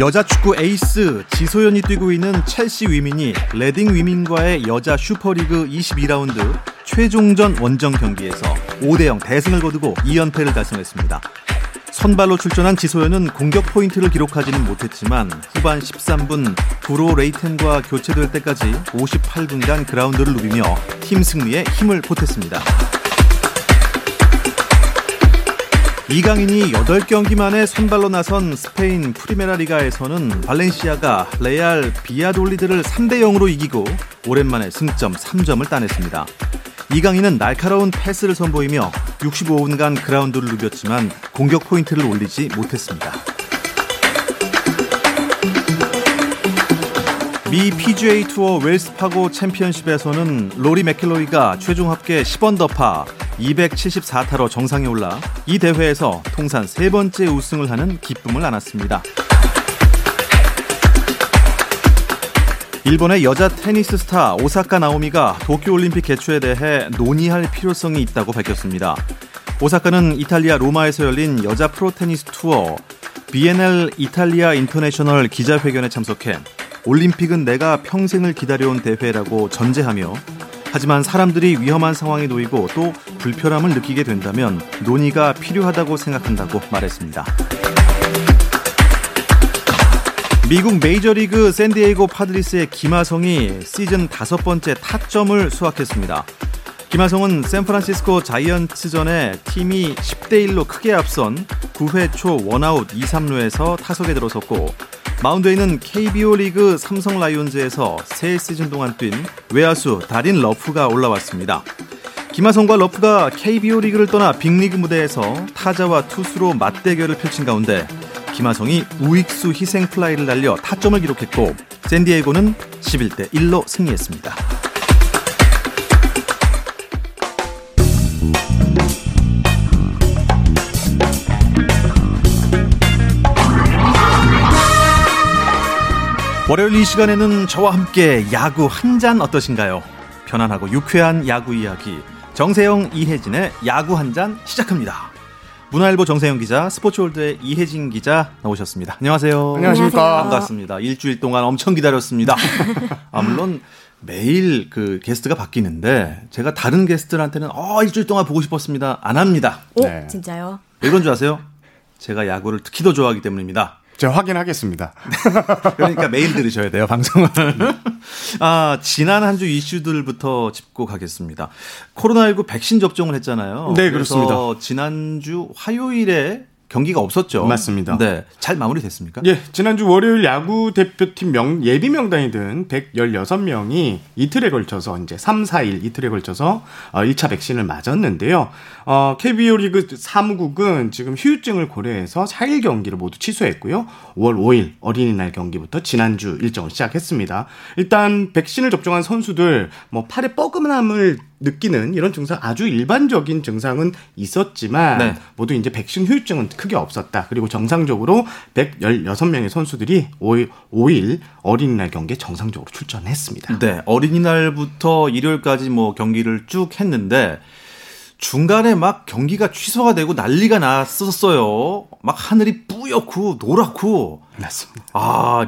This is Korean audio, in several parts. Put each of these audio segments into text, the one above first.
여자 축구 에이스 지소연이 뛰고 있는 첼시 위민이 레딩 위민과의 여자 슈퍼리그 22라운드 최종전 원정 경기에서 5대0 대승을 거두고 2연패를 달성했습니다. 선발로 출전한 지소연은 공격 포인트를 기록하지는 못했지만 후반 13분 구로 레이텐과 교체될 때까지 58분간 그라운드를 누비며 팀 승리에 힘을 보탰습니다. 이강인이 8경기 만에 선발로 나선 스페인 프리메라리가에서는 발렌시아가 레알 비아돌리드를 3대0으로 이기고 오랜만에 승점 3점을 따냈습니다. 이강인은 날카로운 패스를 선보이며 65분간 그라운드를 누볐지만 공격 포인트를 올리지 못했습니다. 미 PGA 투어 웰스 파고 챔피언십에서는 로리 맥켈로이가 최종 합계 10언더파 274타로 정상에 올라 이 대회에서 통산 3번째 우승을 하는 기쁨을 안았습니다. 일본의 여자 테니스 스타 오사카 나오미가 도쿄올림픽 개최에 대해 논의할 필요성이 있다고 밝혔습니다. 오사카는 이탈리아 로마에서 열린 여자 프로테니스 투어 BNL 이탈리아 인터내셔널 기자회견에 참석해 올림픽은 내가 평생을 기다려온 대회라고 전제하며 하지만 사람들이 위험한 상황에 놓이고 또 불편함을 느끼게 된다면 논의가 필요하다고 생각한다고 말했습니다. 미국 메이저리그 샌디에이고 파드리스의 김하성이 시즌 5번째 타점을 수확했습니다. 김하성은 샌프란시스코 자이언츠전에 팀이 10대1로 크게 앞선 9회 초 원아웃 2, 3루에서 타석에 들어섰고 마운드에 있는 KBO 리그 삼성 라이온즈에서 3시즌 동안 뛴 외야수 다린 러프가 올라왔습니다. 김하성과 러프가 KBO 리그를 떠나 빅리그 무대에서 타자와 투수로 맞대결을 펼친 가운데 김하성이 우익수 희생 플라이를 날려 타점을 기록했고 샌디에이고는 11대1로 승리했습니다. 월요일 이 시간에는 저와 함께 야구 한 잔 어떠신가요? 편안하고 유쾌한 야구 이야기 정세용, 이혜진의 야구 한 잔 시작합니다. 문화일보 정세영 기자, 스포츠월드의 이혜진 기자 나오셨습니다. 안녕하세요. 안녕하십니까. 반갑습니다. 일주일 동안 엄청 기다렸습니다. 물론 매일 그 게스트가 바뀌는데 제가 다른 게스트들한테는 일주일 동안 보고 싶었습니다. 안 합니다. 네. 진짜요? 이건 줄 아세요? 제가 야구를 특히 더 좋아하기 때문입니다. 제가 확인하겠습니다. 그러니까 매일 들으셔야 돼요, 방송은. 지난 한 주 이슈들부터 짚고 가겠습니다. 코로나19 백신 접종을 했잖아요. 네, 그렇습니다. 지난주 화요일에 경기가 없었죠. 맞습니다. 네, 잘 마무리됐습니까? 예, 지난주 월요일 야구 대표팀 예비 명단이 든 116명이 이틀에 걸쳐서 이제 3, 4일 이틀에 걸쳐서 1차 백신을 맞았는데요. KBO 리그 3국은 지금 휴유증을 고려해서 4일 경기를 모두 취소했고요. 5월 5일 어린이날 경기부터 지난주 일정을 시작했습니다. 일단 백신을 접종한 선수들 팔에 뻐근함을 느끼는 이런 증상 아주 일반적인 증상은 있었지만 네. 모두 이제 백신 후유증은 크게 없었다. 그리고 정상적으로 116명의 선수들이 5일 어린이날 경기에 정상적으로 출전했습니다. 네, 어린이날부터 일요일까지 경기를 쭉 했는데 중간에 경기가 취소가 되고 난리가 났었어요. 하늘이 뿌옇고 노랗고. 맞습니다.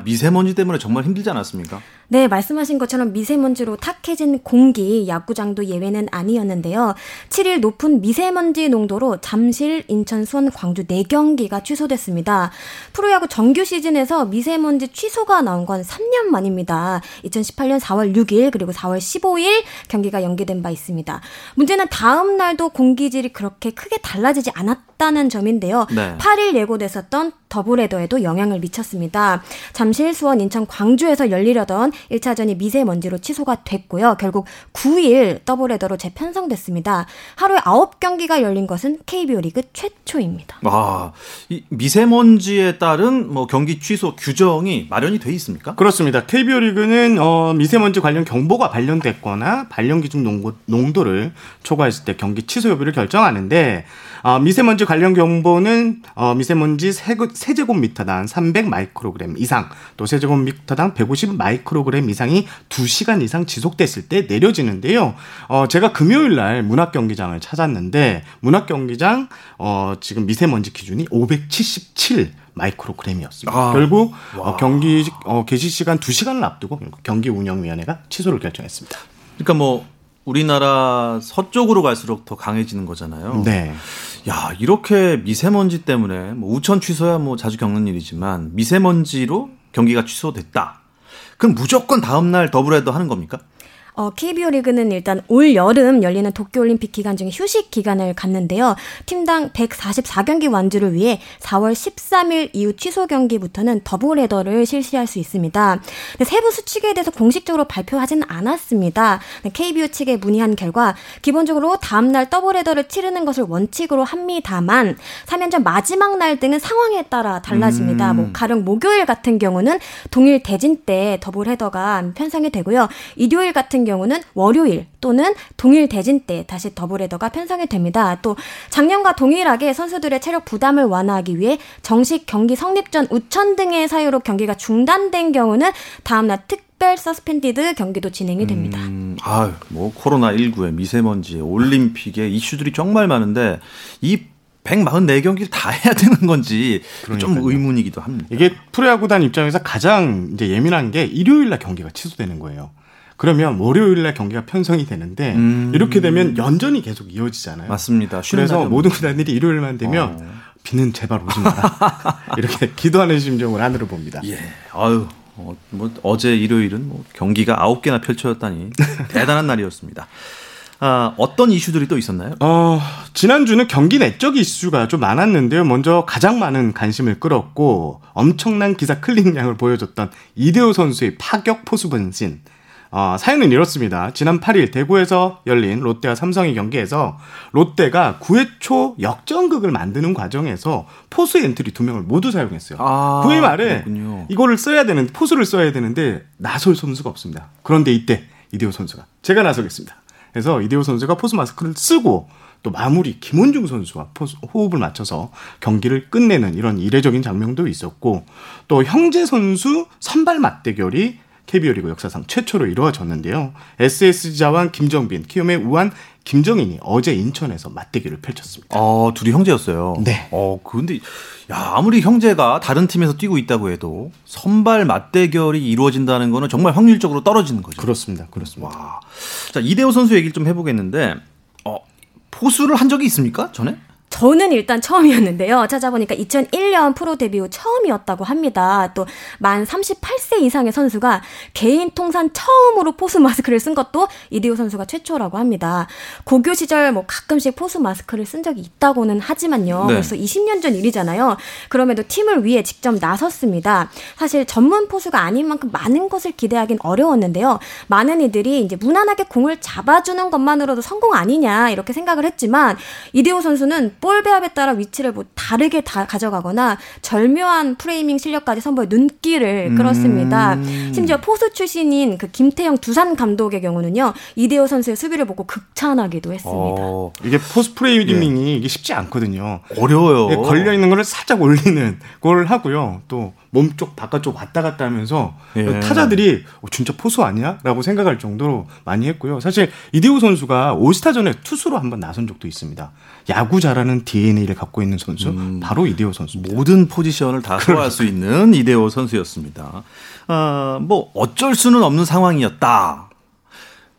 미세먼지 때문에 정말 힘들지 않았습니까? 네, 말씀하신 것처럼 미세먼지로 탁해진 공기, 야구장도 예외는 아니었는데요. 7일 높은 미세먼지 농도로 잠실, 인천, 수원, 광주 4경기가 취소됐습니다. 프로야구 정규 시즌에서 미세먼지 취소가 나온 건 3년 만입니다. 2018년 4월 6일 그리고 4월 15일 경기가 연기된 바 있습니다. 문제는 다음 날도 공기질이 그렇게 크게 달라지지 않았다. 컸다는 점인데요. 네. 8일 예고됐었던 더블헤더에도 영향을 미쳤습니다. 잠실, 수원, 인천, 광주에서 열리려던 1차전이 미세먼지로 취소가 됐고요. 결국 9일 더블헤더로 재편성됐습니다. 하루에 9경기가 열린 것은 KBO 리그 최초입니다. 아, 이 미세먼지에 따른 뭐 경기 취소 규정이 마련이 돼 있습니까? 그렇습니다. KBO 리그는 미세먼지 관련 경보가 발령됐거나 발령 기준 농도를 초과했을 때 경기 취소 여부를 결정하는데 미세먼지 관련 경보는 미세먼지 세제곱미터당 300마이크로그램 이상, 또 세제곱미터당 150마이크로그램 이상이 2시간 이상 지속됐을 때 내려지는데요. 제가 금요일 날 문학경기장을 찾았는데 문학경기장 지금 미세먼지 기준이 577 마이크로그램이었습니다. 아, 결국 경기 개시 시간 2시간을 앞두고 경기 운영위원회가 취소를 결정했습니다. 그러니까 뭐 우리나라 서쪽으로 갈수록 더 강해지는 거잖아요. 네. 야, 이렇게 미세먼지 때문에 뭐 우천 취소야 뭐 자주 겪는 일이지만 미세먼지로 경기가 취소됐다. 그럼 무조건 다음 날 더블헤더 하는 겁니까? KBO 리그는 일단 올 여름 열리는 도쿄올림픽 기간 중에 휴식 기간을 갖는데요. 팀당 144경기 완주를 위해 4월 13일 이후 취소 경기부터는 더블헤더를 실시할 수 있습니다. 세부 수칙에 대해서 공식적으로 발표하지는 않았습니다. KBO 측에 문의한 결과 기본적으로 다음날 더블헤더를 치르는 것을 원칙으로 합니다만 3연전 마지막 날 등은 상황에 따라 달라집니다. 뭐 가령 목요일 같은 경우는 동일 대진 때 더블헤더가 편성이 되고요. 일요일 같은 경우는 월요일 또는 동일 대진 때 다시 더블헤더가 편성이 됩니다. 또 작년과 동일하게 선수들의 체력 부담을 완화하기 위해 정식 경기 성립 전 우천 등의 사유로 경기가 중단된 경우는 다음날 특별 서스펜디드 경기도 진행이 됩니다. 아유, 뭐 코로나19에 미세먼지에 올림픽에 이슈들이 정말 많은데 이 144경기를 다 해야 되는 건지 그러니까요. 좀 의문이기도 합니다. 이게 프로야구단 입장에서 가장 이제 예민한 게 일요일 날 경기가 취소되는 거예요. 그러면 월요일날 경기가 편성이 되는데 이렇게 되면 연전이 계속 이어지잖아요. 맞습니다. 그래서 모든 구단들이 일요일만 되면 비는 제발 오지 마라. 이렇게 기도하는 심정을 안으로 봅니다. 예. 아유, 뭐 어제 일요일은 뭐 경기가 9개나 펼쳐졌다니 대단한 날이었습니다. 아, 어떤 이슈들이 또 있었나요? 지난주는 경기 내적 이슈가 좀 많았는데요. 먼저 가장 많은 관심을 끌었고 엄청난 기사 클릭량을 보여줬던 이대호 선수의 파격 포수 변신. 사연은 이렇습니다. 지난 8일 대구에서 열린 롯데와 삼성의 경기에서 롯데가 9회 초 역전극을 만드는 과정에서 포수 엔트리 2명을 모두 사용했어요. 9회 말에 그렇군요. 이거를 써야 되는 포수를 써야 되는데 나설 선수가 없습니다. 그런데 이때 이대호 선수가 제가 나서겠습니다. 그래서 이대호 선수가 포수 마스크를 쓰고 또 마무리 김원중 선수와 호흡을 맞춰서 경기를 끝내는 이런 이례적인 장면도 있었고 또 형제 선수 선발 맞대결이 KBO 리그 역사상 최초로 이루어졌는데요. SSG 자완 김정빈, 키움의 우완 김정인이 어제 인천에서 맞대결을 펼쳤습니다. 둘이 형제였어요. 네. 근데 야, 아무리 형제가 다른 팀에서 뛰고 있다고 해도 선발 맞대결이 이루어진다는 거는 정말 확률적으로 떨어지는 거죠. 그렇습니다. 그렇습니다. 와. 자, 이대호 선수 얘기를 좀 해보겠는데 포수를 한 적이 있습니까? 전에? 저는 일단 처음이었는데요. 찾아보니까 2001년 프로 데뷔 후 처음이었다고 합니다. 또 만 38세 이상의 선수가 개인 통산 처음으로 포수 마스크를 쓴 것도 이대호 선수가 최초라고 합니다. 고교 시절 뭐 가끔씩 포수 마스크를 쓴 적이 있다고는 하지만요. 네. 벌써 20년 전 일이잖아요. 그럼에도 팀을 위해 직접 나섰습니다. 사실 전문 포수가 아닌 만큼 많은 것을 기대하긴 어려웠는데요. 많은 이들이 이제 무난하게 공을 잡아주는 것만으로도 성공 아니냐 이렇게 생각을 했지만 이대호 선수는 볼 배합에 따라 위치를 뭐 다르게 다 가져가거나 절묘한 프레이밍 실력까지 선보여 눈길을 끌었습니다. 심지어 포수 출신인 그 김태형 두산 감독의 경우는요. 이대호 선수의 수비를 보고 극찬하기도 했습니다. 이게 포수 프레이밍이 네. 이게 쉽지 않거든요. 어려워요. 걸려있는 걸 살짝 올리는 걸 하고요. 또 몸쪽 바깥쪽 왔다 갔다 하면서 예. 타자들이 진짜 포수 아니야? 라고 생각할 정도로 많이 했고요. 사실 이대호 선수가 올스타전에 투수로 한번 나선 적도 있습니다. 야구 잘하는 DNA를 갖고 있는 선수 바로 이대호 선수입니다. 모든 포지션을 다 소화할 수 있는 이대호 선수였습니다. 뭐 어쩔 수는 없는 상황이었다.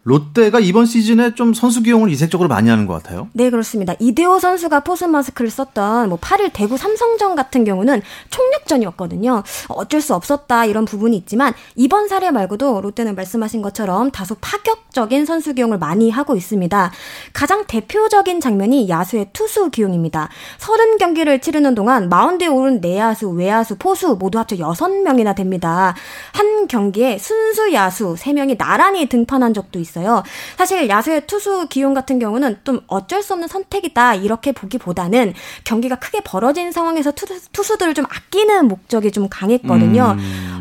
롯데가 이번 시즌에 좀 선수 기용을 이색적으로 많이 하는 것 같아요. 네, 그렇습니다. 이대호 선수가 포스 마스크를 썼던 8일 대구 삼성전 같은 경우는 총력전이었거든요. 어쩔 수 없었다 이런 부분이 있지만 이번 사례 말고도 롯데는 말씀하신 것처럼 다소 파격적인 선수 기용을 많이 하고 있습니다. 가장 대표적인 장면이 야수의 투수 기용입니다. 30경기를 치르는 동안 마운드에 오른 내야수, 외야수, 포수 모두 합쳐 6명이나 됩니다. 한 경기에 순수 야수 3명이 나란히 등판한 적도 있습니다. 있어요. 사실 야수의 투수 기용 같은 경우는 좀 어쩔 수 없는 선택이다 이렇게 보기보다는 경기가 크게 벌어진 상황에서 투수들을 좀 아끼는 목적이 좀 강했거든요.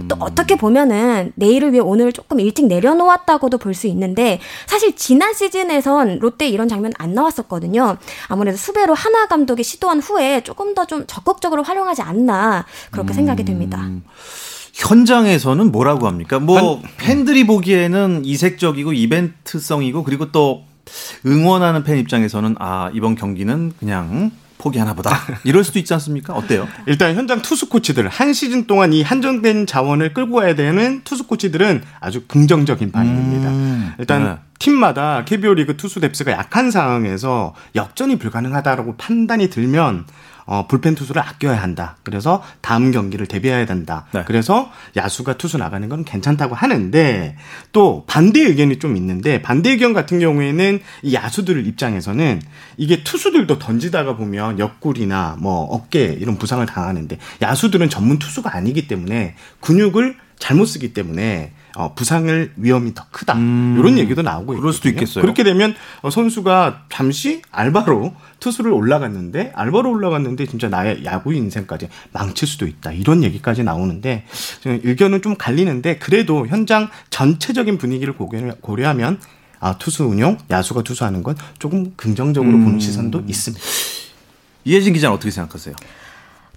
또 어떻게 보면은 내일을 위해 오늘 조금 일찍 내려놓았다고도 볼 수 있는데 사실 지난 시즌에선 롯데 이런 장면 안 나왔었거든요. 아무래도 수배로 하나 감독이 시도한 후에 조금 더 좀 적극적으로 활용하지 않나 그렇게 생각이 됩니다. 현장에서는 뭐라고 합니까? 뭐 팬들이 보기에는 이색적이고 이벤트성이고 그리고 또 응원하는 팬 입장에서는 아 이번 경기는 그냥 포기하나 보다 이럴 수도 있지 않습니까? 어때요? 일단 현장 투수 코치들 한 시즌 동안 이 한정된 자원을 끌고 가야 되는 투수 코치들은 아주 긍정적인 반응입니다. 일단 네. 팀마다 KBO 리그 투수 뎁스가 약한 상황에서 역전이 불가능하다라고 판단이 들면 불펜 투수를 아껴야 한다. 그래서 다음 경기를 대비해야 된다. 네. 그래서 야수가 투수 나가는 건 괜찮다고 하는데 또 반대 의견이 좀 있는데 반대 의견 같은 경우에는 이 야수들 입장에서는 이게 투수들도 던지다가 보면 옆구리나 뭐 어깨 이런 부상을 당하는데 야수들은 전문 투수가 아니기 때문에 근육을 잘못 쓰기 때문에 부상을 위험이 더 크다. 이런 얘기도 나오고 있거든요. 그럴 수도 있겠어요. 그렇게 되면 선수가 잠시 알바로 투수를 올라갔는데 진짜 나의 야구 인생까지 망칠 수도 있다. 이런 얘기까지 나오는데 의견은 좀 갈리는데 그래도 현장 전체적인 분위기를 고려하면 투수 운용, 야수가 투수하는 건 조금 긍정적으로 보는 시선도 있습니다. 이혜진 기자는 어떻게 생각하세요?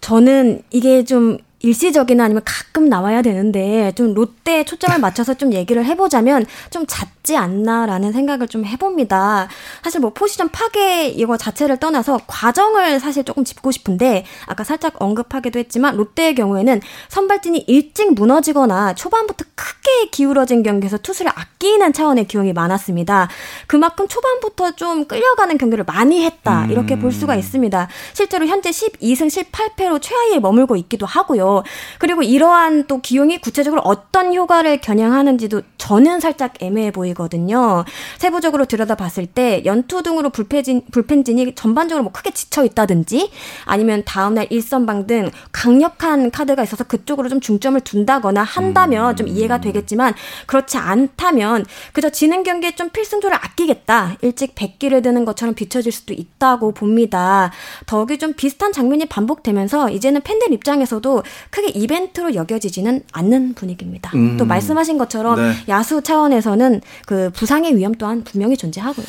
저는 이게 좀 일시적이나 아니면 가끔 나와야 되는데 좀 롯데에 초점을 맞춰서 좀 얘기를 해보자면 좀 잦지 않나라는 생각을 좀 해봅니다. 사실 뭐 포지션 파괴 이거 자체를 떠나서 과정을 사실 조금 짚고 싶은데 아까 살짝 언급하기도 했지만 롯데의 경우에는 선발진이 일찍 무너지거나 초반부터 크게 기울어진 경기에서 투수를 아끼는 차원의 기용이 많았습니다. 그만큼 초반부터 좀 끌려가는 경기를 많이 했다 이렇게 볼 수가 있습니다. 실제로 현재 12승 18패로 최하위에 머물고 있기도 하고요. 그리고 이러한 또 기용이 구체적으로 어떤 효과를 겨냥하는지도 저는 살짝 애매해 보이거든요. 세부적으로 들여다봤을 때 연투 등으로 불펜진이 전반적으로 뭐 크게 지쳐있다든지 아니면 다음날 일선방 등 강력한 카드가 있어서 그쪽으로 좀 중점을 둔다거나 한다면 좀 이해가 되겠지만 그렇지 않다면 그저 지는 경기에 좀 필승조를 아끼겠다. 일찍 백기를 드는 것처럼 비춰질 수도 있다고 봅니다. 더욱이 좀 비슷한 장면이 반복되면서 이제는 팬들 입장에서도 크게 이벤트로 여겨지지는 않는 분위기입니다. 또 말씀하신 것처럼 네. 야수 차원에서는 그 부상의 위험 또한 분명히 존재하고요.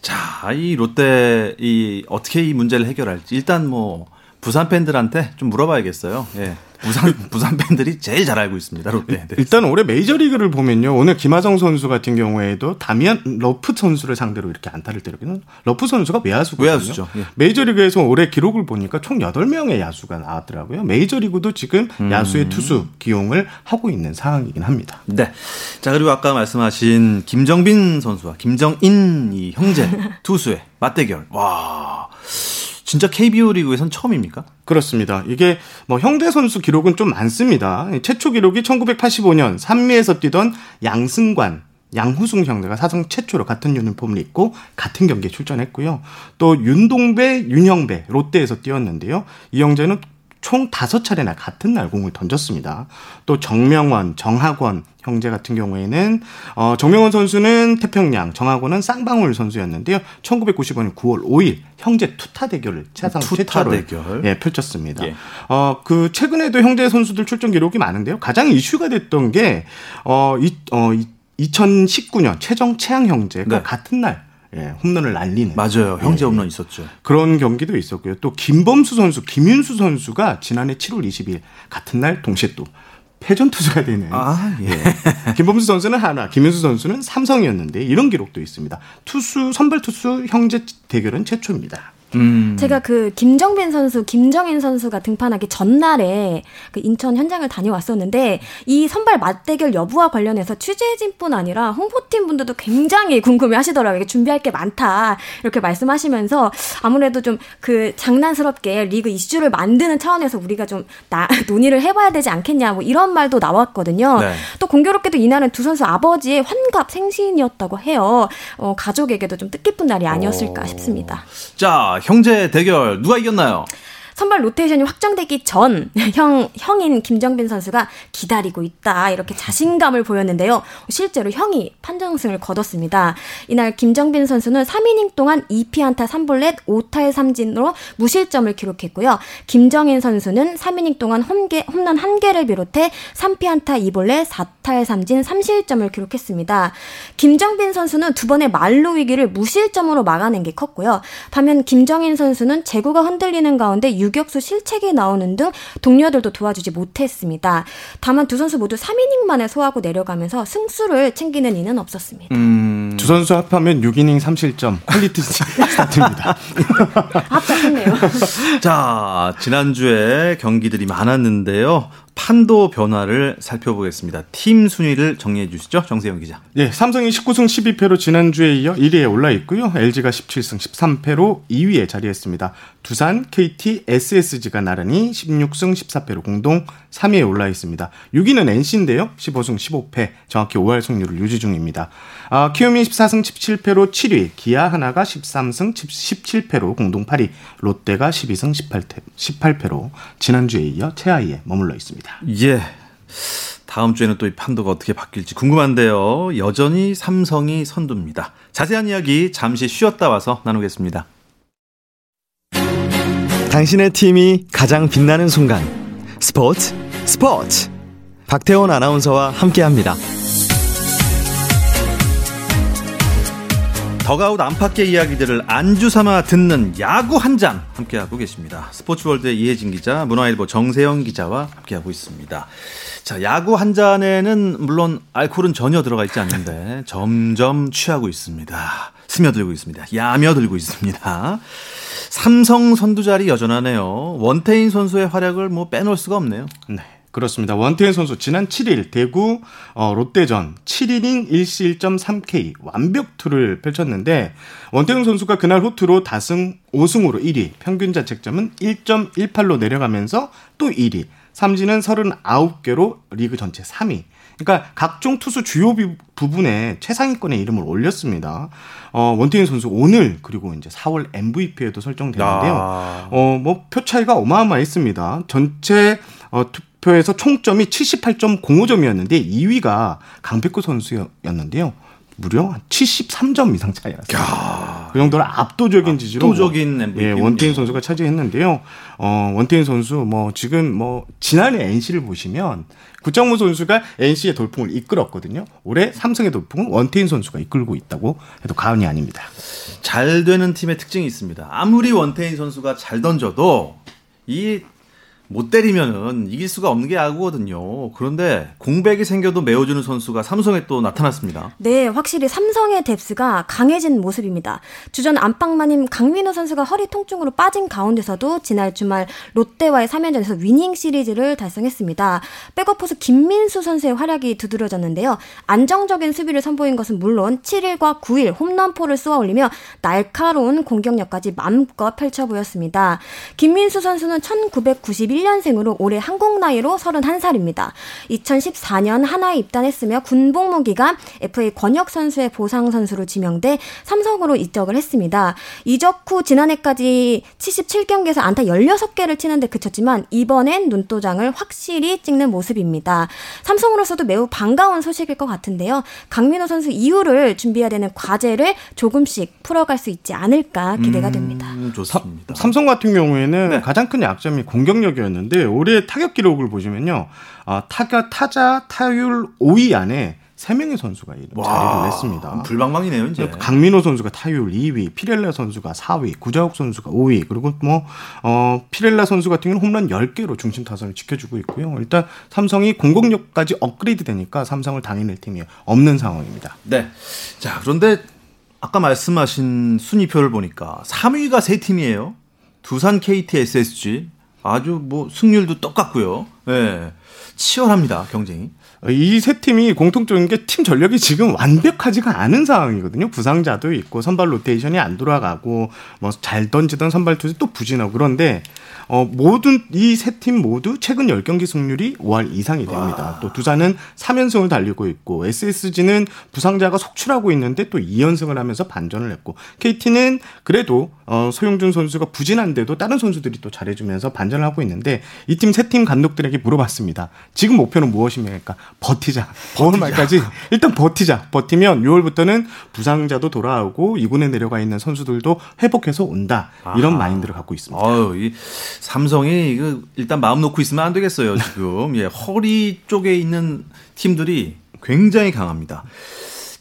자, 이 롯데 어떻게 이 문제를 해결할지 일단 뭐 부산 팬들한테 좀 물어봐야겠어요. 예. 부산 팬들이 제일 잘 알고 있습니다. 롯데. 일단 올해 메이저리그를 보면요. 오늘 김하성 선수 같은 경우에도 다린 러프 선수를 상대로 이렇게 안타를 때리기는 러프 선수가 외야수거든요. 외야수죠. 예. 메이저리그에서 올해 기록을 보니까 총 8명의 야수가 나왔더라고요. 메이저리그도 지금 야수의 투수 기용을 하고 있는 상황이긴 합니다. 네. 자, 그리고 아까 말씀하신 김정빈 선수와 김정인 이 형제 투수의 맞대결. 와. 진짜 KBO 리그에선 처음입니까? 그렇습니다. 이게 뭐 형제 선수 기록은 좀 많습니다. 최초 기록이 1985년 산미에서 뛰던 양승관, 양후승 형제가 사상 최초로 같은 유니폼을 입고 같은 경기에 출전했고요. 또 윤동배, 윤형배 롯데에서 뛰었는데요. 이 형제는 총 5차례나 같은 날 공을 던졌습니다. 또 정명원, 정학원 형제 같은 경우에는 정명원 선수는 태평양, 정학원은 쌍방울 선수였는데요. 1995년 9월 5일 형제 투타 대결을 사상 최초로 예, 펼쳤습니다. 예. 그 최근에도 형제 선수들 출전 기록이 많은데요. 가장 이슈가 됐던 게 2019년 최정, 최양 형제가 네. 같은 날 예, 홈런을 날리는. 맞아요. 형제 홈런 있었죠. 그런 경기도 있었고요. 또 김범수 선수, 김윤수 선수가 지난해 7월 20일 같은 날 동시에 또 패전투수가 되는. 아, 예. 김범수 선수는 하나, 김윤수 선수는 삼성이었는데 이런 기록도 있습니다. 선발 투수 형제 대결은 최초입니다. 제가 그 김정빈 선수, 김정인 선수가 등판하기 전날에 그 인천 현장을 다녀왔었는데 이 선발 맞대결 여부와 관련해서 취재진뿐 아니라 홍보팀 분들도 굉장히 궁금해하시더라고요. 준비할 게 많다 이렇게 말씀하시면서 아무래도 좀 그 장난스럽게 리그 이슈를 만드는 차원에서 우리가 좀 논의를 해봐야 되지 않겠냐 뭐 이런 말도 나왔거든요. 네. 또 공교롭게도 이날은 두 선수 아버지의 환갑 생신이었다고 해요. 가족에게도 좀 뜻깊은 날이 아니었을까 싶습니다. 자, 형제 대결 누가 이겼나요? 선발 로테이션이 확정되기 전 형인 김정빈 선수가 기다리고 있다 이렇게 자신감을 보였는데요. 실제로 형이 판정승을 거뒀습니다. 이날 김정빈 선수는 3이닝 동안 2피안타 3볼넷 5탈 3진으로 무실점을 기록했고요. 김정인 선수는 3이닝 동안 홈런 1개를 비롯해 3피안타 2볼넷 4탈 3진 3실점을 기록했습니다. 김정빈 선수는 두 번의 만루 위기를 무실점으로 막아낸 게 컸고요. 반면 김정인 선수는 제구가 흔들리는 가운데 유격수 실책이 나오는 등 동료들도 도와주지 못했습니다. 다만 두 선수 모두 3이닝만에 소화하고 내려가면서 승수를 챙기는 이는 없었습니다. 두 선수 합하면 6이닝 3실점 퀄리티 스타트입니다. 합작했네요. 자, 지난주에 경기들이 많았는데요. 판도 변화를 살펴보겠습니다. 팀 순위를 정리해 주시죠. 정세용 기자. 네, 삼성이 19승 12패로 지난주에 이어 1위에 올라있고요. LG가 17승 13패로 2위에 자리했습니다. 두산, KT, SSG가 나란히 16승 14패로 공동 3위에 올라있습니다. 6위는 NC인데요. 15승 15패, 정확히 5할 승률을 유지 중입니다. 키움이 14승 17패로 7위, 기아 하나가 13승 17패로 공동 8위, 롯데가 12승 18패로 지난주에 이어 최하위에 머물러 있습니다. 예. 다음 주에는 또 이 판도가 어떻게 바뀔지 궁금한데요. 여전히 삼성이 선두입니다. 자세한 이야기 잠시 쉬었다 와서 나누겠습니다. 당신의 팀이 가장 빛나는 순간. 스포츠. 박태원 아나운서와 함께합니다. 덕아웃 안팎의 이야기들을 안주 삼아 듣는 야구 한 잔 함께하고 계십니다. 스포츠월드의 이혜진 기자, 문화일보 정세영 기자와 함께하고 있습니다. 자, 야구 한 잔에는 물론 알코올은 전혀 들어가 있지 않는데 점점 취하고 있습니다. 스며들고 있습니다. 야며들고 있습니다. 삼성 선두자리 여전하네요. 원태인 선수의 활약을 뭐 빼놓을 수가 없네요. 네. 그렇습니다. 원태인 선수 지난 7일 대구 롯데전 7이닝 1실점 3K 완벽투를 펼쳤는데 원태인 선수가 그날 호투로 다승 5승으로 1위, 평균 자책점은 1.18로 내려가면서 또 1위, 삼진은 39개로 리그 전체 3위. 그러니까 각종 투수 주요 부분에 최상위권의 이름을 올렸습니다. 원태인 선수 오늘 그리고 이제 4월 MVP에도 설정되는데요. 표 차이가 어마어마했습니다. 전체 투표에서 총점이 78.05점이었는데 2위가 강백호 선수였는데요. 무려 한 73점 이상 차이 났습니다. 그 정도로 압도적인 지지로 원태인 선수가 차지했는데요. 원태인 선수 지난해 NC를 보시면 구창모 선수가 NC의 돌풍을 이끌었거든요. 올해 삼성의 돌풍은 원태인 선수가 이끌고 있다고 해도 과언이 아닙니다. 잘 되는 팀의 특징이 있습니다. 아무리 원태인 선수가 잘 던져도 못 때리면은 이길 수가 없는 게 야구거든요. 그런데 공백이 생겨도 메워주는 선수가 삼성에 또 나타났습니다. 네, 확실히 삼성의 뎁스가 강해진 모습입니다. 주전 안방마님 강민호 선수가 허리 통증으로 빠진 가운데서도 지난 주말 롯데와의 3연전에서 위닝 시리즈를 달성했습니다. 백업 포수 김민수 선수의 활약이 두드러졌는데요. 안정적인 수비를 선보인 것은 물론 7일과 9일 홈런포를 쏘아올리며 날카로운 공격력까지 마음껏 펼쳐 보였습니다. 김민수 선수는 1992 1년생으로 올해 한국 나이로 31살입니다. 2014년 하나에 입단했으며 군복무 기간 FA 권혁 선수의 보상 선수로 지명돼 삼성으로 이적을 했습니다. 이적 후 지난해까지 77경기에서 안타 16개를 치는데 그쳤지만 이번엔 눈도장을 확실히 찍는 모습입니다. 삼성으로서도 매우 반가운 소식일 것 같은데요. 강민호 선수 이후를 준비해야 되는 과제를 조금씩 풀어갈 수 있지 않을까 기대가 됩니다. 좋습니다. 삼성 같은 경우에는 가장 큰 약점이 공격력이 였는데 올해 타격 기록을 보시면요, 타자 타율 5위 안에 3명의 선수가 자리를 냈습니다. 불방망이네요. 이제 강민호 선수가 타율 2위, 피렐라 선수가 4위, 구자욱 선수가 5위. 그리고 피렐라 선수 같은 경우는 홈런 10개로 중심 타선을 지켜주고 있고요. 일단 삼성이 공격력까지 업그레이드 되니까 삼성을 당해낼 팀이 없는 상황입니다. 네. 자, 그런데 아까 말씀하신 순위표를 보니까 3위가 세 팀이에요. 두산, KT, SSG. 아주 뭐 승률도 똑같고요. 네. 치열합니다, 경쟁이. 이 세 팀이 공통적인 게 팀 전력이 지금 완벽하지가 않은 상황이거든요. 부상자도 있고 선발 로테이션이 안 돌아가고 뭐 잘 던지던 선발 투수 또 부진하고 그런데 모든 이 세 팀 모두 최근 10경기 승률이 5할 이상이 됩니다. 와. 또 두산은 3연승을 달리고 있고 SSG는 부상자가 속출하고 있는데 또 2연승을 하면서 반전을 했고 KT는 그래도 소형준 선수가 부진한데도 다른 선수들이 또 잘해주면서 반전을 하고 있는데 이 팀 세 팀 감독들에게 물어봤습니다. 지금 목표는 무엇입니까? 버티자. 버울 말까지 일단 버티자. 버티면 6월부터는 부상자도 돌아오고 2군에 내려가 있는 선수들도 회복해서 온다. 이런 마인드를 갖고 있습니다. 아유, 이 삼성이 이거 일단 마음 놓고 있으면 안 되겠어요. 지금 예, 허리 쪽에 있는 팀들이 굉장히 강합니다.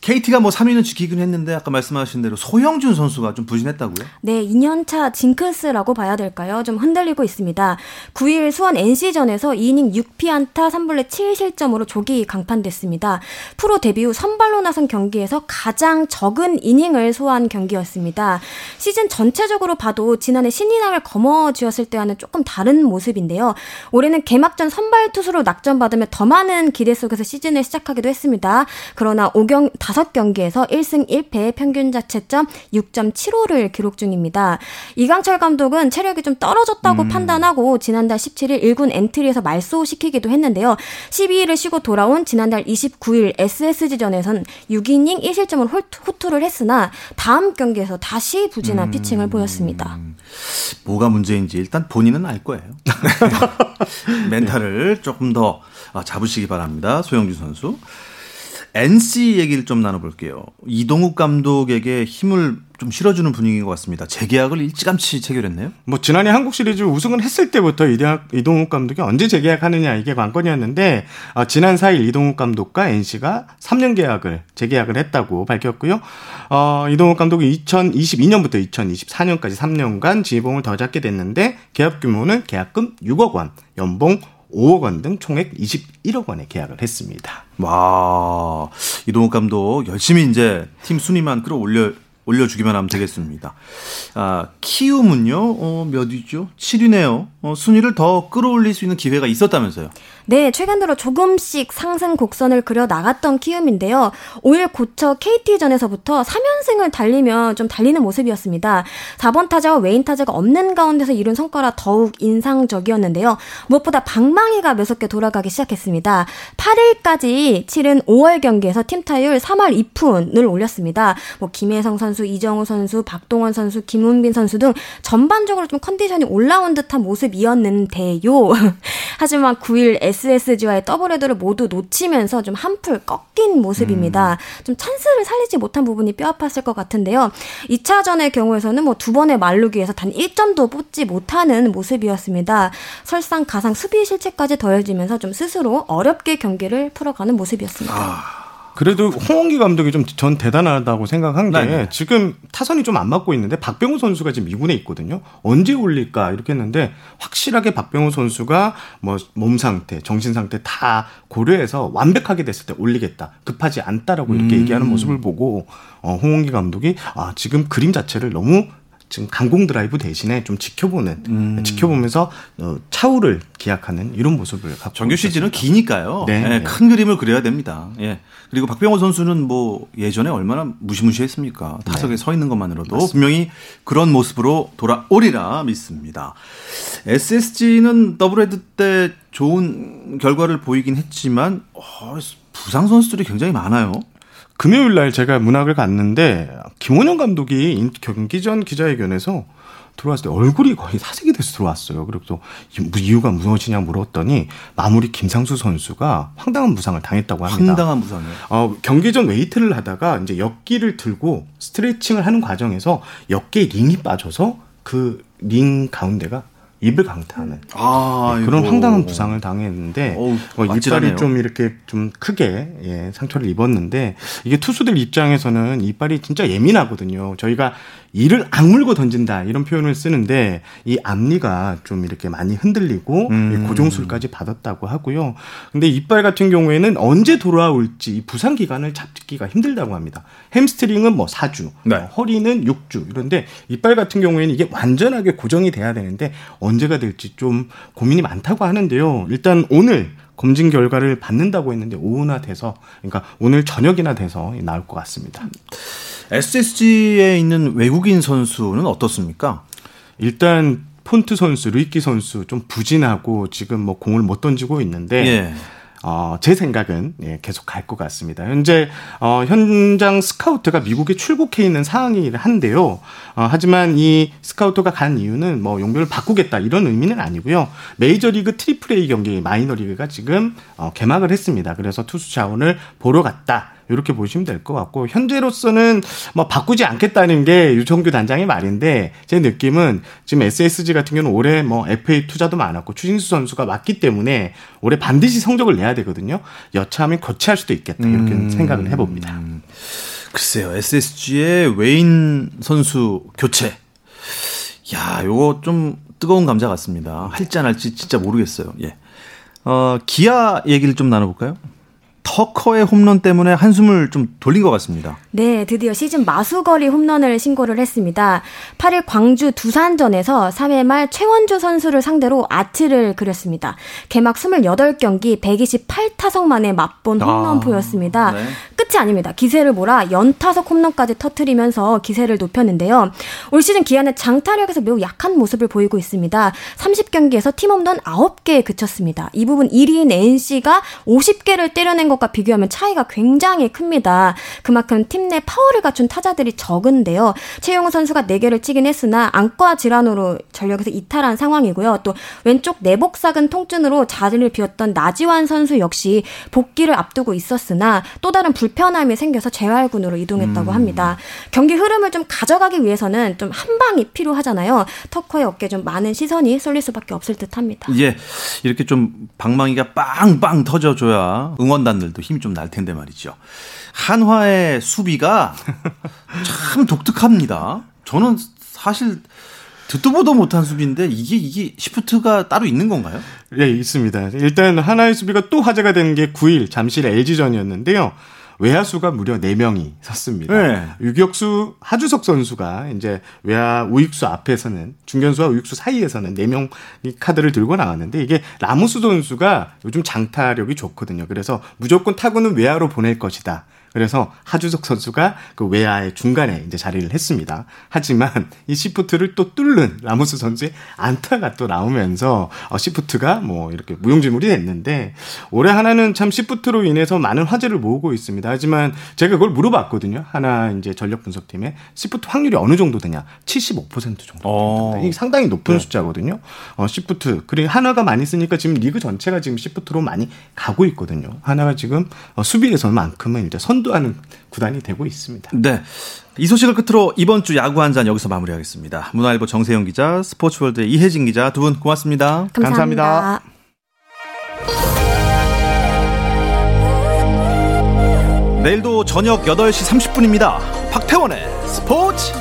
KT가 뭐 3위는 지키긴 했는데 아까 말씀하신 대로 소형준 선수가 좀 부진했다고요? 네, 2년차 징크스라고 봐야 될까요? 좀 흔들리고 있습니다. 9일 수원 NC전에서 2이닝 6피안타 3볼넷 7실점으로 조기 강판됐습니다. 프로 데뷔 후 선발로 나선 경기에서 가장 적은 이닝을 소화한 경기였습니다. 시즌 전체적으로 봐도 지난해 신인왕을 거머쥐었을 때와는 조금 다른 모습인데요. 올해는 개막전 선발 투수로 낙점받으며 더 많은 기대 속에서 시즌을 시작하기도 했습니다. 그러나 5경기에서 1승 1패 평균 자체점 6.75를 기록 중입니다. 이강철 감독은 체력이 좀 떨어졌다고 판단하고 지난달 17일 1군 엔트리에서 말소시키기도 했는데요. 12일을 쉬고 돌아온 지난달 29일 SSG전에선 6이닝 1실점을 호투를 했으나 다음 경기에서 다시 부진한 피칭을 보였습니다. 뭐가 문제인지 일단 본인은 알 거예요. 멘탈을 조금 더 잡으시기 바랍니다. 소영준 선수. NC 얘기를 좀 나눠볼게요. 이동욱 감독에게 힘을 좀 실어주는 분위기인 것 같습니다. 재계약을 일찌감치 체결했네요. 뭐 지난해 한국 시리즈 우승을 했을 때부터 이동욱 감독이 언제 재계약하느냐 이게 관건이었는데 지난 4일 이동욱 감독과 NC가 3년 재계약을 했다고 밝혔고요. 이동욱 감독이 2022년부터 2024년까지 3년간 지휘봉을 더 잡게 됐는데 계약 규모는 계약금 6억 원, 연봉 5억 원 등 총액 21억 원에 계약을 했습니다. 와, 이동욱 감독 열심히 이제 팀 순위만 끌어올려주기만 하면 되겠습니다. 아, 키움은요, 몇 위죠? 7위네요. 순위를 더 끌어올릴 수 있는 기회가 있었다면서요? 네, 최근 들어 조금씩 상승 곡선을 그려 나갔던 키움인데요. 5일 고쳐 KT전에서부터 3연승을 달리며 좀 달리는 모습이었습니다. 4번 타자와 외인 타자가 없는 가운데서 이룬 성과라 더욱 인상적이었는데요. 무엇보다 방망이가 매섭게 돌아가기 시작했습니다. 8일까지 치른 5월 경기에서 팀 타율 3할 2푼을 올렸습니다. 뭐 김혜성 선수, 이정우 선수, 박동원 선수, 김은빈 선수 등 전반적으로 좀 컨디션이 올라온 듯한 모습이었는데요. 하지만 9일 SSG와의 더블헤더를 모두 놓치면서 좀 한풀 꺾인 모습입니다. 좀 찬스를 살리지 못한 부분이 뼈아팠을 것 같은데요. 2차전의 경우에서는 뭐 두 번의 말루기에서 단 1점도 뽑지 못하는 모습이었습니다. 설상가상 수비 실책까지 더해지면서 좀 스스로 어렵게 경기를 풀어가는 모습이었습니다. 그래도 홍원기 감독이 좀 전 대단하다고 생각한 게 네네. 지금 타선이 좀 안 맞고 있는데 박병호 선수가 지금 2군에 있거든요. 언제 올릴까 이렇게 했는데 확실하게 박병호 선수가 뭐 몸 상태, 정신 상태 다 고려해서 완벽하게 됐을 때 올리겠다. 급하지 않다라고 이렇게 얘기하는 모습을 보고 홍원기 감독이 지금 그림 자체를 너무 지금 강공 드라이브 대신에 좀 지켜보면서 차후를 기약하는 이런 모습을 갖고 정규 시즌은 기니까요. 네. 네, 큰 그림을 그려야 됩니다. 예. 그리고 박병호 선수는 뭐 예전에 얼마나 무시무시했습니까? 타석에 서 있는 것만으로도 맞습니다. 분명히 그런 모습으로 돌아오리라 믿습니다. SSG는 더블헤드 때 좋은 결과를 보이긴 했지만 부상 선수들이 굉장히 많아요. 금요일 날 제가 문학을 갔는데 김원중 감독이 경기 전 기자회견에서 들어왔을 때 얼굴이 거의 사색이 돼서 들어왔어요. 그리고 이유가 무엇이냐 물었더니 마무리 김상수 선수가 황당한 부상을 당했다고 합니다. 황당한 부상이요? 경기 전 웨이트를 하다가 이제 역기를 들고 스트레칭을 하는 과정에서 역기에 링이 빠져서 그 링 가운데가 입을 강타하는 예, 그런 황당한 부상을 당했는데 이빨이 좀 이렇게 좀 크게 예, 상처를 입었는데 이게 투수들 입장에서는 이빨이 진짜 예민하거든요. 저희가 이를 악물고 던진다 이런 표현을 쓰는데 이 앞니가 좀 이렇게 많이 흔들리고 고정술까지 받았다고 하고요. 근데 이빨 같은 경우에는 언제 돌아올지 이 부상 기간을 잡기가 힘들다고 합니다. 햄스트링은 뭐 4주, 네. 허리는 6주 이런데 이빨 같은 경우에는 이게 완전하게 고정이 돼야 되는데 언제가 될지 좀 고민이 많다고 하는데요. 일단 오늘 검진 결과를 받는다고 했는데 오후나 돼서 그러니까 오늘 저녁이나 돼서 나올 것 같습니다. SSG에 있는 외국인 선수는 어떻습니까? 일단 폰트 선수, 루이키 선수 좀 부진하고 지금 뭐 공을 못 던지고 있는데 예. 제 생각은 예, 계속 갈 것 같습니다. 현재 현장 스카우트가 미국에 출국해 있는 상황이긴 한데요. 하지만 이 스카우트가 간 이유는 뭐 용병을 바꾸겠다 이런 의미는 아니고요. 메이저리그 트리플 A 경기 마이너리그가 지금 개막을 했습니다. 그래서 투수 자원을 보러 갔다. 이렇게 보시면 될 것 같고 현재로서는 뭐 바꾸지 않겠다는 게 유정규 단장의 말인데 제 느낌은 지금 SSG 같은 경우는 올해 뭐 FA 투자도 많았고 추신수 선수가 왔기 때문에 올해 반드시 성적을 내야 되거든요. 여차하면 거치할 수도 있겠다 이렇게 생각을 해봅니다. 글쎄요. SSG의 웨인 선수 교체. 야, 이거 좀 뜨거운 감자 같습니다. 할지 안 할지 진짜 모르겠어요. 예. 기아 얘기를 좀 나눠볼까요? 터커의 홈런 때문에 한숨을 좀 돌린 것 같습니다. 네, 드디어 시즌 마수거리 홈런을 신고를 했습니다. 8일 광주 두산전에서 3회 말 최원주 선수를 상대로 아트를 그렸습니다. 개막 28경기 128타석 만에 맛본 홈런포였습니다. 네. 끝이 아닙니다. 기세를 몰아 연타석 홈런까지 터뜨리면서 기세를 높였는데요. 올 시즌 기아는 장타력에서 매우 약한 모습을 보이고 있습니다. 30경기에서 팀 홈런 9개에 그쳤습니다. 이 부분 1위인 NC가 50개를 때려낸 것과 비교하면 차이가 굉장히 큽니다. 그만큼 팀 내 파워를 갖춘 타자들이 적은데요. 최용우 선수가 4개를 치긴 했으나 안과 질환으로 전력에서 이탈한 상황이고요. 또 왼쪽 내복사근 통증으로 자리를 비웠던 나지완 선수 역시 복귀를 앞두고 있었으나 또 다른 불편함이 생겨서 재활군으로 이동했다고 합니다. 경기 흐름을 좀 가져가기 위해서는 좀 한 방이 필요하잖아요. 터커의 어깨에 좀 많은 시선이 쏠릴 수밖에 없을 듯합니다. 예, 이렇게 좀 방망이가 빵빵 터져줘야 응원단들도 힘이 좀 날 텐데 말이죠. 한화의 수비가 참 독특합니다. 저는 사실 듣도 보도 못한 수비인데 이게 시프트가 따로 있는 건가요? 네, 있습니다. 일단 한화의 수비가 또 화제가 된 게 9일 잠실 LG전이었는데요. 외야수가 무려 4명이 섰습니다. 네. 유격수 하주석 선수가 이제 외야 우익수 앞에서는 중견수와 우익수 사이에서는 4명 카드를 들고 나왔는데 이게 라무스 선수가 요즘 장타력이 좋거든요. 그래서 무조건 타구는 외야로 보낼 것이다. 그래서 하주석 선수가 그 외야의 중간에 이제 자리를 했습니다. 하지만 이 시프트를 또 뚫는 라모스 선수의 안타가 또 나오면서 시프트가 뭐 이렇게 무용지물이 됐는데 올해 하나는 참 시프트로 인해서 많은 화제를 모으고 있습니다. 하지만 제가 그걸 물어봤거든요. 하나 이제 전력 분석팀에 시프트 확률이 어느 정도 되냐? 75% 정도 됩니다. 이게 상당히 높은 숫자거든요. 시프트 그리고 하나가 많이 쓰니까 지금 리그 전체가 지금 시프트로 많이 가고 있거든요. 하나가 지금 수비에서만큼은 이제 선 하는 구단이 되고 있습니다. 네, 이 소식을 끝으로 이번 주 야구 한 잔 여기서 마무리하겠습니다. 문화일보 정세용 기자, 스포츠월드의 이혜진 기자 두 분 고맙습니다. 감사합니다. 감사합니다. 내일도 저녁 8시 30분입니다. 박태원의 스포츠.